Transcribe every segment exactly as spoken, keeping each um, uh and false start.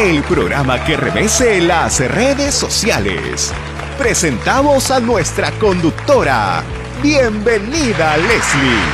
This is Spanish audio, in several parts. el programa que remece las redes sociales. Presentamos a nuestra conductora. Bienvenida, Leslie.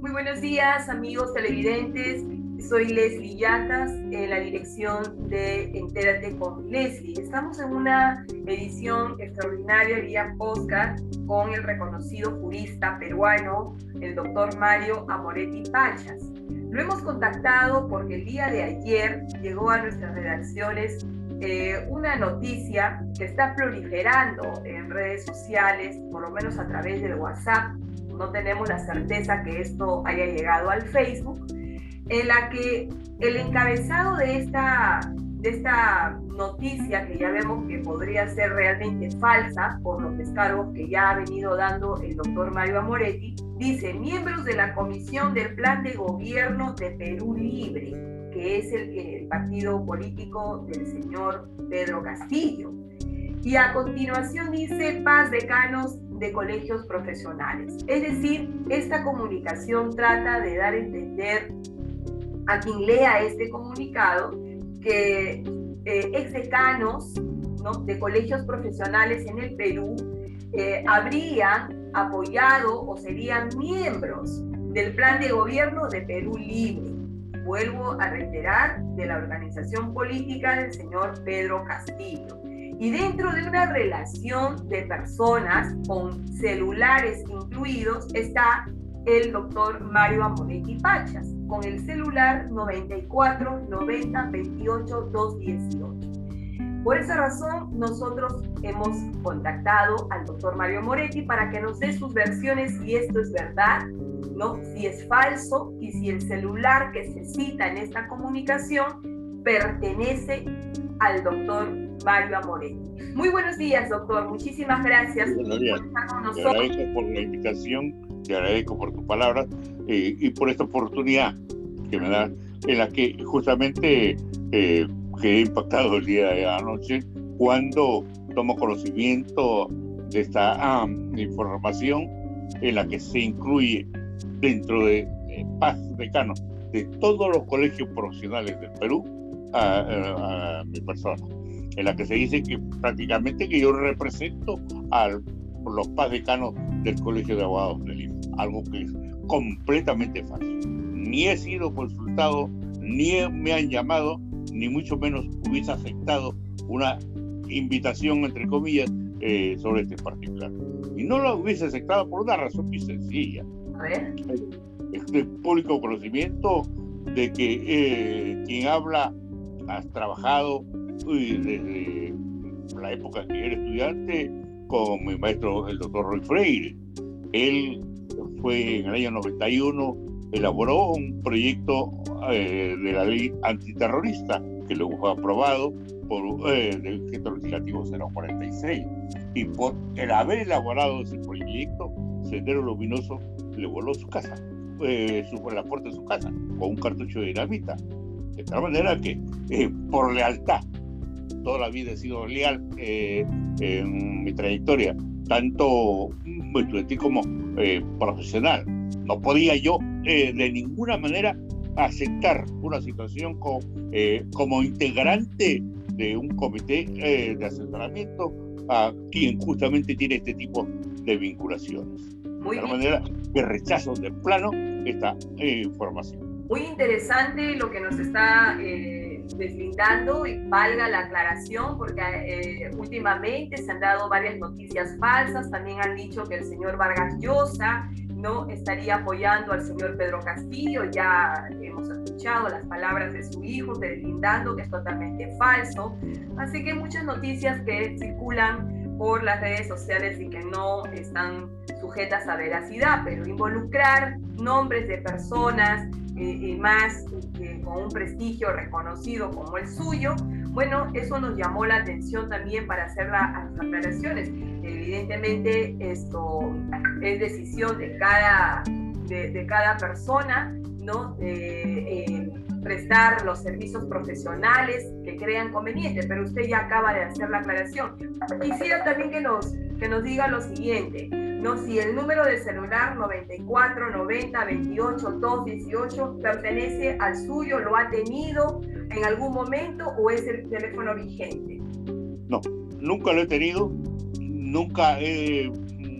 Muy buenos días, amigos televidentes. Soy Leslie Yatas, en la dirección de Entérate con Leslie. Estamos en una edición extraordinaria vía podcast con el reconocido jurista peruano, el doctor Mario Amoretti Pachas. Lo hemos contactado porque el día de ayer llegó a nuestras redacciones eh, una noticia que está proliferando en redes sociales, por lo menos a través del WhatsApp. No tenemos la certeza que esto haya llegado al Facebook, en la que el encabezado de esta, de esta noticia, que ya vemos que podría ser realmente falsa por los descargos que ya ha venido dando el doctor Mario Amoretti, dice: miembros de la Comisión del Plan de Gobierno de Perú Libre, que es el, el partido político del señor Pedro Castillo. Y a continuación dice: paz decanos de colegios profesionales. Es decir, esta comunicación trata de dar a entender a quien lea este comunicado que eh, exdecanos, ¿no?, de colegios profesionales en el Perú eh, habrían apoyado o serían miembros del plan de gobierno de Perú Libre, vuelvo a reiterar, de la organización política del señor Pedro Castillo. Y dentro de una relación de personas con celulares incluidos está el doctor Mario Amoretti Pachas, con el celular noventa y cuatro, noventa, veintiocho, doscientos dieciocho. Por esa razón, nosotros hemos contactado al doctor Mario Amoretti para que nos dé sus versiones si esto es verdad, ¿no?, si es falso y si el celular que se cita en esta comunicación pertenece al doctor Mario Amoretti. Muy buenos días, doctor. Muchísimas gracias por estar con nosotros. Te agradezco por la invitación. Te agradezco por tus palabras eh, y por esta oportunidad que me da, en la que justamente eh, quedé impactado el día de anoche cuando tomo conocimiento de esta ah, información, en la que se incluye dentro de, de paz decano de todos los colegios profesionales del Perú a, a, a mi persona, en la que se dice que prácticamente que yo represento al los paz decanos del Colegio de Abogados de Lima, algo que es completamente falso. Ni he sido consultado, ni me han llamado, ni mucho menos hubiese aceptado una invitación, entre comillas, eh, sobre este particular. Y no lo hubiese aceptado por una razón muy sencilla. Es de público conocimiento de que eh, quien habla has trabajado uy, desde la época que era estudiante con mi maestro, el doctor Roy Freire. Él fue en el año noventa y uno, elaboró un proyecto eh, de la ley antiterrorista que luego fue aprobado por eh, el decreto legislativo cero cuarenta y seis, y por el haber elaborado ese proyecto, Sendero Luminoso le voló su casa, eh, su, la puerta de su casa, con un cartucho de dinamita. De tal manera que eh, por lealtad, toda la vida he sido leal eh, en mi trayectoria, tanto estudiantil como eh, profesional. No podía yo eh, de ninguna manera aceptar una situación con, eh, como integrante de un comité eh, de asesoramiento a quien justamente tiene este tipo de vinculaciones. Muy de tal manera que rechazo de plano esta eh, información. Muy interesante lo que nos está Eh... deslindando, y valga la aclaración, porque eh, últimamente se han dado varias noticias falsas. También han dicho que el señor Vargas Llosa no estaría apoyando al señor Pedro Castillo. Ya hemos escuchado las palabras de su hijo deslindando que es totalmente falso. Así que muchas noticias que circulan por las redes sociales y que no están sujetas a veracidad, pero involucrar nombres de personas y más eh, con un prestigio reconocido como el suyo, bueno, eso nos llamó la atención también para hacer las aclaraciones. Evidentemente esto es decisión de cada, de, de cada persona, ¿no? Eh, eh, prestar los servicios profesionales que crean conveniente, pero usted ya acaba de hacer la aclaración. Quisiera también que nos, que nos diga lo siguiente, ¿no? Si el número de celular noventa y cuatro, noventa, veintiocho, dos dieciocho pertenece al suyo, ¿lo ha tenido en algún momento o es el teléfono vigente? No, nunca lo he tenido, nunca he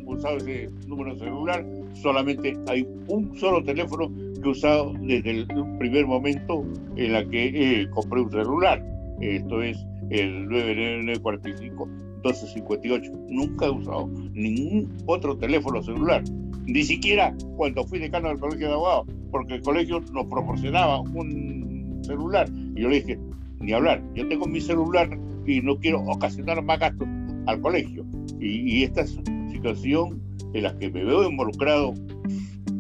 usado ese número de celular, solamente hay un solo teléfono que he usado desde el primer momento en la que eh, compré un celular, esto es el nueve nueve nueve cuatro cinco, uno dos cinco ocho. Nunca he usado ningún otro teléfono celular, ni siquiera cuando fui decano del colegio de abogados, porque el colegio nos proporcionaba un celular y yo le dije, ni hablar, yo tengo mi celular y no quiero ocasionar más gastos al colegio, y, y esta es situación en la que me veo involucrado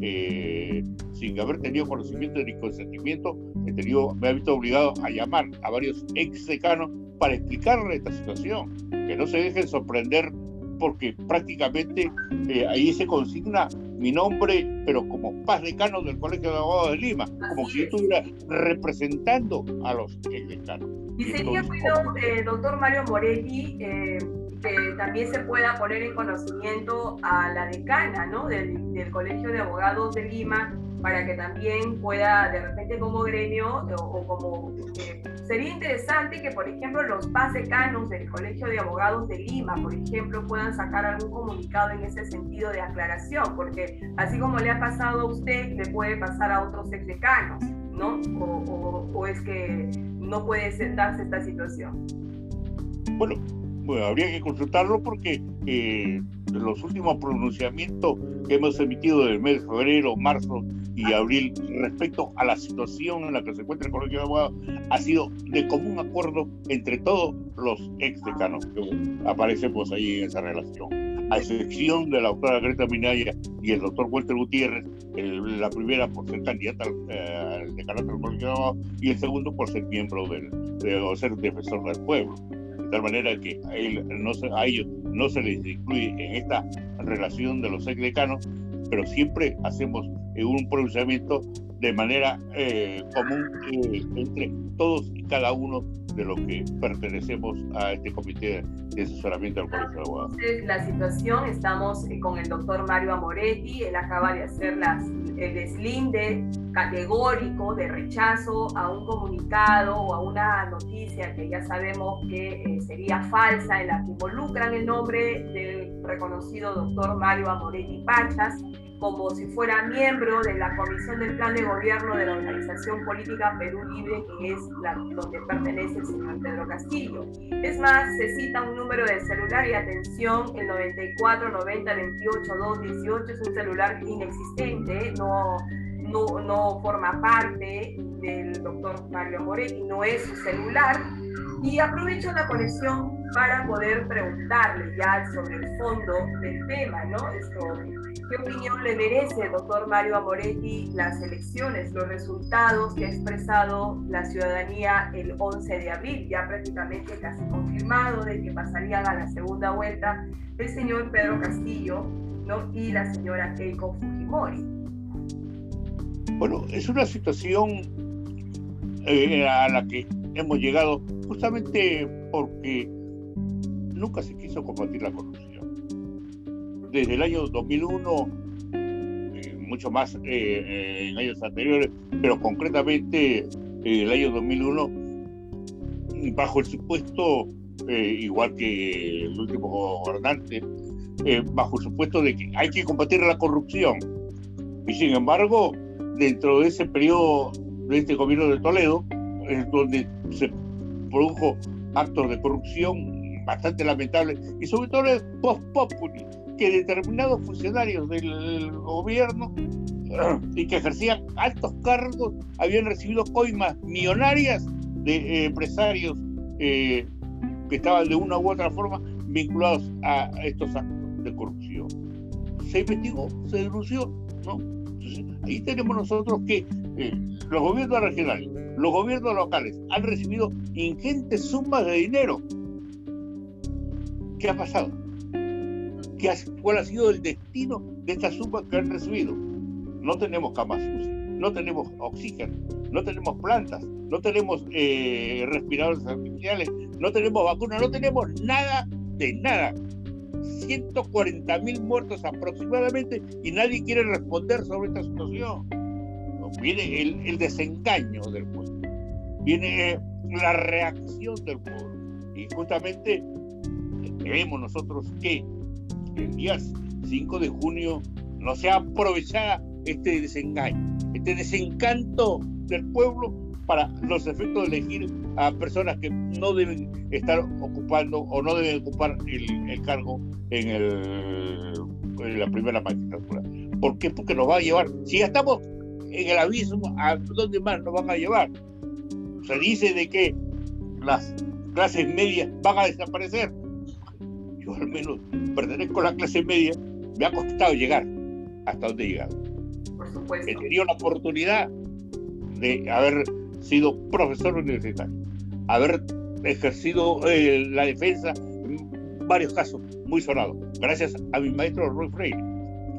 eh, sin haber tenido conocimiento ni consentimiento. He tenido, me he visto obligado a llamar a varios ex decanos para explicarle esta situación, que no se dejen sorprender, porque prácticamente eh, ahí se consigna mi nombre, pero como paz decano del Colegio de Abogados de Lima, como si yo estuviera representando a los ex decanos. Y, y sería bueno, eh, doctor Mario Amoretti, eh, que también se pueda poner en conocimiento a la decana, ¿no? del, del Colegio de Abogados de Lima, para que también pueda, de repente como gremio, o, o como... Eh, sería interesante que, por ejemplo, los paz decanos del Colegio de Abogados de Lima, por ejemplo, puedan sacar algún comunicado en ese sentido de aclaración, porque así como le ha pasado a usted, le puede pasar a otros ex decanos, ¿no? O, o, o es que no puede darse esta situación. Bueno, bueno, habría que consultarlo porque eh, los últimos pronunciamientos que hemos emitido del mes de febrero, marzo y abril respecto a la situación en la que se encuentra el Colegio de Abogados ha sido de común acuerdo entre todos los exdecanos que aparecemos ahí en esa relación, a excepción de la doctora Greta Minaya y el doctor Walter Gutiérrez, el, la primera por ser candidata eh, al decanato del Colegio de Abogados y el segundo por ser miembro del, de, o ser defensor del pueblo. De tal manera que a, él, no, a ellos no se les incluye en esta relación de los exdecanos, pero siempre hacemos un pronunciamiento de manera eh, común eh, entre todos y cada uno de los que pertenecemos a este comité de asesoramiento del Colegio de Abogados. Entonces, la situación, estamos con el doctor Mario Amoretti, él acaba de hacer las, el deslinde categórico de rechazo a un comunicado o a una noticia que ya sabemos que eh, sería falsa, en la que involucran el nombre del reconocido doctor Mario Amoretti Pachas, como si fuera miembro de la Comisión del Plan de Gobierno de la Organización Política Perú Libre, que es la, donde pertenece el señor Pedro Castillo. Es más, se cita un número de celular y atención, el noventa y cuatro, noventa, veintiocho, dos dieciocho es un celular inexistente, no, no, no forma parte del doctor Mario Amoretti, no es su celular. Y aprovecho la conexión para poder preguntarle ya sobre el fondo del tema, ¿no? Esto, ¿qué opinión le merece, doctor Mario Amoretti, las elecciones, los resultados que ha expresado la ciudadanía el once de abril, ya prácticamente casi confirmado de que pasarían a la segunda vuelta el señor Pedro Castillo, ¿no? Y la señora Keiko Fujimori? Bueno, es una situación eh, a la que hemos llegado justamente porque nunca se quiso combatir la corrupción. Desde el año dos mil uno, eh, mucho más eh, eh, en años anteriores, pero concretamente eh, el año dos mil uno, bajo el supuesto, eh, igual que el último gobernante, eh, bajo el supuesto de que hay que combatir la corrupción. Y sin embargo, dentro de ese periodo de este gobierno de Toledo, es donde se produjo actos de corrupción bastante lamentable, y sobre todo el post-populi, que determinados funcionarios del gobierno y que ejercían altos cargos habían recibido coimas millonarias de eh, empresarios eh, que estaban de una u otra forma vinculados a estos actos de corrupción. Se investigó, se denunció, ¿no? Entonces, ahí tenemos nosotros que eh, los gobiernos regionales, los gobiernos locales han recibido ingentes sumas de dinero. ¿Qué ha pasado? ¿Qué ha, ¿Cuál ha sido el destino de estas sumas que han recibido? No tenemos camas sucias. no tenemos oxígeno, no tenemos plantas, no tenemos eh, respiradores artificiales, no tenemos vacunas, no tenemos nada de nada. ciento cuarenta mil muertos aproximadamente, y nadie quiere responder sobre esta situación. Viene el, el desengaño del pueblo, viene eh, la reacción del pueblo, y justamente creemos nosotros que el día cinco de junio no sea aprovechada este desengaño, este desencanto del pueblo para los efectos de elegir a personas que no deben estar ocupando o no deben ocupar el, el cargo en, el, en la primera magistratura. ¿Por qué? Porque nos va a llevar, si ya estamos en el abismo, ¿a dónde más nos van a llevar? Se dice de que las clases medias van a desaparecer. Yo al menos pertenezco a la clase media, me ha costado llegar hasta donde he llegado. Por supuesto. He tenido la oportunidad de haber sido profesor universitario, haber ejercido eh, la defensa en varios casos muy sonados, gracias a mi maestro Roy Freire.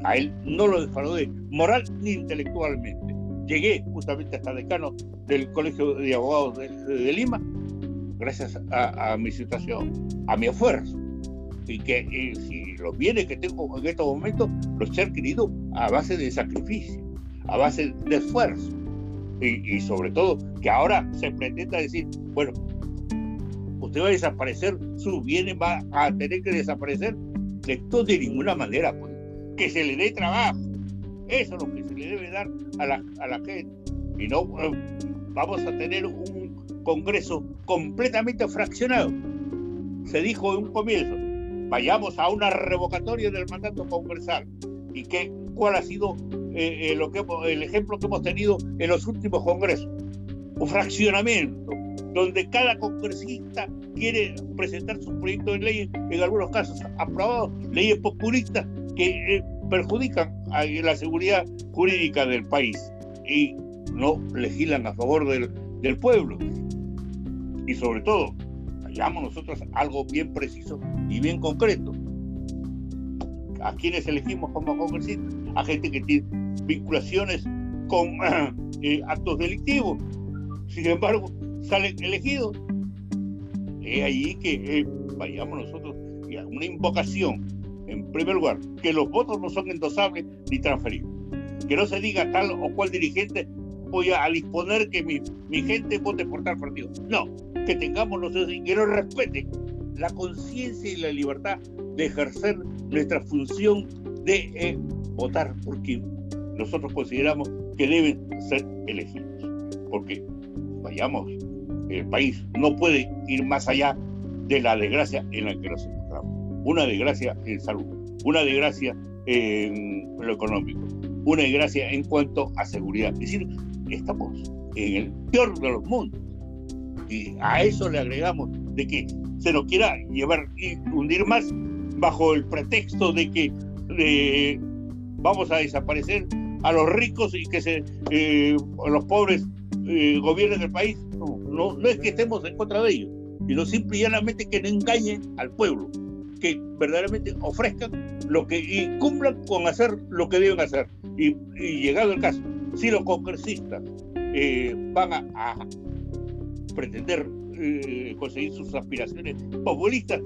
A él no lo defraudé moral ni intelectualmente. Llegué justamente hasta decano del Colegio de Abogados de, de Lima, gracias a, a mi situación, a mi esfuerzo, y que y si los bienes que tengo en estos momentos los he adquirido a base de sacrificio, a base de esfuerzo. Y, y sobre todo que ahora se pretenda decir, bueno, usted va a desaparecer, sus bienes van a tener que desaparecer. Esto de ninguna manera, pues, que se le dé trabajo, eso es lo que se le debe dar a la, a la gente, y no eh, vamos a tener un congreso completamente fraccionado. Se dijo en un comienzo, vayamos a una revocatoria del mandato congresal, y que cuál ha sido Eh, eh, lo que hemos, el ejemplo que hemos tenido en los últimos congresos, un fraccionamiento donde cada congresista quiere presentar sus proyectos de ley, en algunos casos aprobados, leyes populistas que eh, perjudican a la seguridad jurídica del país y no legislan a favor del, del pueblo. Y sobre todo, hallamos nosotros algo bien preciso y bien concreto. ¿A quienes elegimos como congresistas? A gente que tiene vinculaciones con eh, actos delictivos, sin embargo salen elegidos. Es ahí que eh, vayamos nosotros a una invocación, en primer lugar, que los votos no son endosables ni transferibles, que no se diga tal o cual dirigente voy a disponer que mi, mi gente vote por tal partido, no, que tengamos nosotros y que nos respeten la conciencia y la libertad de ejercer nuestra función de eh, votar por quien nosotros consideramos que deben ser elegidos, porque vayamos, el país no puede ir más allá de la desgracia en la que nos encontramos, una desgracia en salud, una desgracia en lo económico, una desgracia en cuanto a seguridad. Es decir, estamos en el peor de los mundos, y a eso le agregamos de que se nos quiera llevar y hundir más bajo el pretexto de que de, vamos a desaparecer a los ricos y que se, eh, los pobres eh, gobiernen el país. No, no, no es que estemos en contra de ellos, sino simple y llanamente que no engañen al pueblo, que verdaderamente ofrezcan lo que, y cumplan con hacer lo que deben hacer. Y, y llegado el caso, si los congresistas eh, van a, a pretender eh, conseguir sus aspiraciones populistas,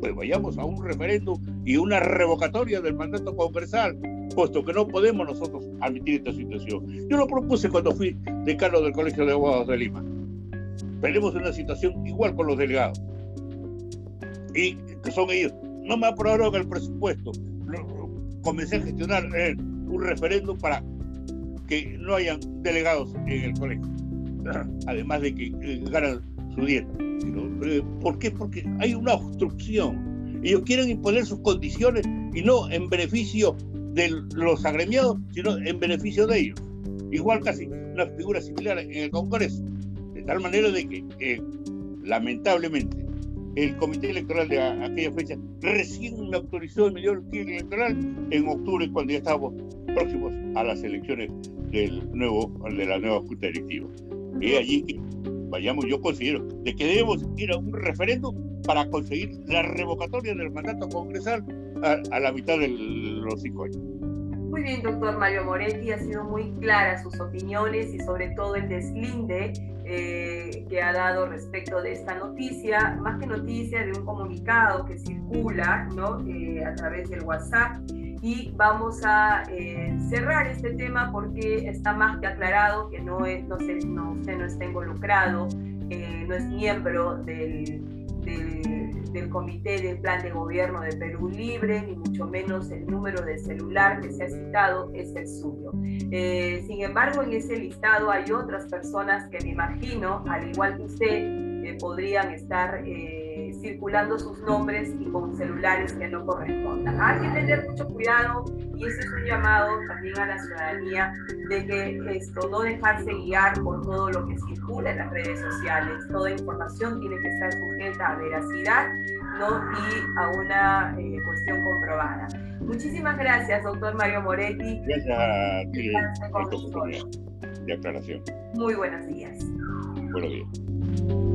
pues vayamos a un referéndum y una revocatoria del mandato congresal, puesto que no podemos nosotros admitir esta situación. Yo lo propuse cuando fui decano del Colegio de Abogados de Lima. Tenemos una situación igual con los delegados, y que son ellos. No me aprobaron el presupuesto. Comencé a gestionar eh, un referéndum para que no hayan delegados en el colegio, además de que eh, ganan su dieta. ¿Por qué? Porque hay una obstrucción. Ellos quieren imponer sus condiciones, y no en beneficio de los agremiados, sino en beneficio de ellos. Igual casi una figura similar en el Congreso, de tal manera de que eh, lamentablemente el Comité Electoral de a, aquella fecha recién me autorizó el millón electoral en octubre, cuando ya estábamos próximos a las elecciones del nuevo, de la nueva Junta Directiva. Y allí que vayamos, yo considero de que debemos ir a un referéndum para conseguir la revocatoria del mandato congresal a, a la mitad de los cinco años. Muy bien, doctor Mario Amoretti, ha sido muy clara sus opiniones y sobre todo el deslinde eh, que ha dado respecto de esta noticia, más que noticia, de un comunicado que circula, ¿no?, eh, a través del WhatsApp. Y vamos a eh, cerrar este tema porque está más que aclarado que no es, no sé, no, usted no está involucrado, eh, no es miembro del, del, del comité del plan de gobierno de Perú Libre, ni mucho menos el número de celular que se ha citado es el suyo. Eh, sin embargo, en ese listado hay otras personas que me imagino, al igual que usted, eh, podrían estar... Eh, circulando sus nombres y con celulares que no correspondan. Hay que tener mucho cuidado, y ese es un llamado también a la ciudadanía de que esto, no dejarse guiar por todo lo que circula en las redes sociales. Toda información tiene que estar sujeta a veracidad, ¿no?, y a una eh, cuestión comprobada. Muchísimas gracias, doctor Mario Amoretti. Gracias a ti por tu oportunidad de aclaración. Muy buenos días. Buenos días.